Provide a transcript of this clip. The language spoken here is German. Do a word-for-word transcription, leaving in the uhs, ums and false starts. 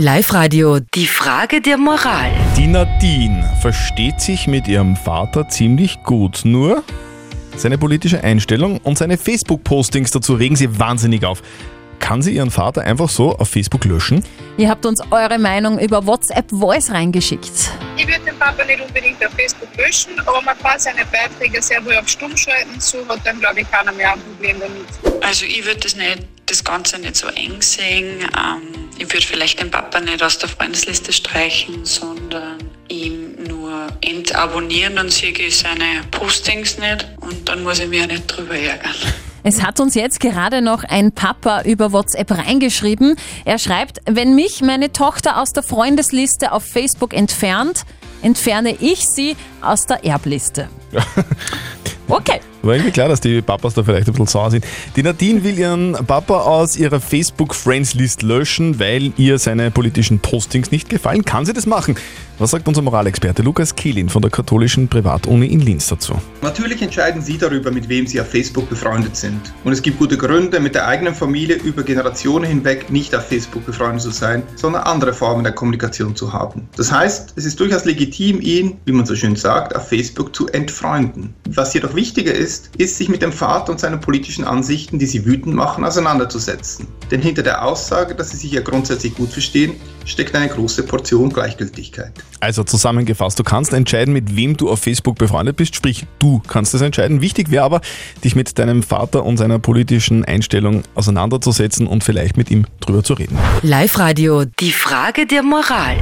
Live-Radio, die Frage der Moral. Die Nadine versteht sich mit ihrem Vater ziemlich gut, nur seine politische Einstellung und seine Facebook-Postings dazu regen sie wahnsinnig auf. Kann sie ihren Vater einfach so auf Facebook löschen? Ihr habt uns eure Meinung über WhatsApp-Voice reingeschickt. Ich würde den Papa nicht unbedingt auf Facebook löschen, aber man kann seine Beiträge sehr wohl auf Stumm schalten, so hat dann, glaube ich, keiner mehr ein Problem damit. Also ich würde das, das Ganze nicht so eng sehen. Ähm, ich würde vielleicht den Papa nicht aus der Freundesliste streichen, sondern ihm nur entabonnieren, dann sehe ich seine Postings nicht und dann muss ich mich auch nicht drüber ärgern. Es hat uns jetzt gerade noch ein Papa über WhatsApp reingeschrieben. Er schreibt, wenn mich meine Tochter aus der Freundesliste auf Facebook entfernt, entferne ich sie aus der Erbliste. Okay. War irgendwie klar, dass die Papas da vielleicht ein bisschen sauer sind. Die Nadine will ihren Papa aus ihrer Facebook-Friends-List löschen, weil ihr seine politischen Postings nicht gefallen. Kann sie das machen? Was sagt unser Moralexperte Lukas Kielin von der katholischen Privatuni in Linz dazu? Natürlich entscheiden Sie darüber, mit wem Sie auf Facebook befreundet sind. Und es gibt gute Gründe, mit der eigenen Familie über Generationen hinweg nicht auf Facebook befreundet zu sein, sondern andere Formen der Kommunikation zu haben. Das heißt, es ist durchaus legitim, ihn, wie man so schön sagt, auf Facebook zu entfreunden. Was jedoch wichtiger ist, ist, sich mit dem Vater und seinen politischen Ansichten, die sie wütend machen, auseinanderzusetzen. Denn hinter der Aussage, dass sie sich ja grundsätzlich gut verstehen, steckt eine große Portion Gleichgültigkeit. Also zusammengefasst, du kannst entscheiden, mit wem du auf Facebook befreundet bist, sprich, du kannst es entscheiden. Wichtig wäre aber, dich mit deinem Vater und seiner politischen Einstellung auseinanderzusetzen und vielleicht mit ihm drüber zu reden. Live-Radio, die Frage der Moral.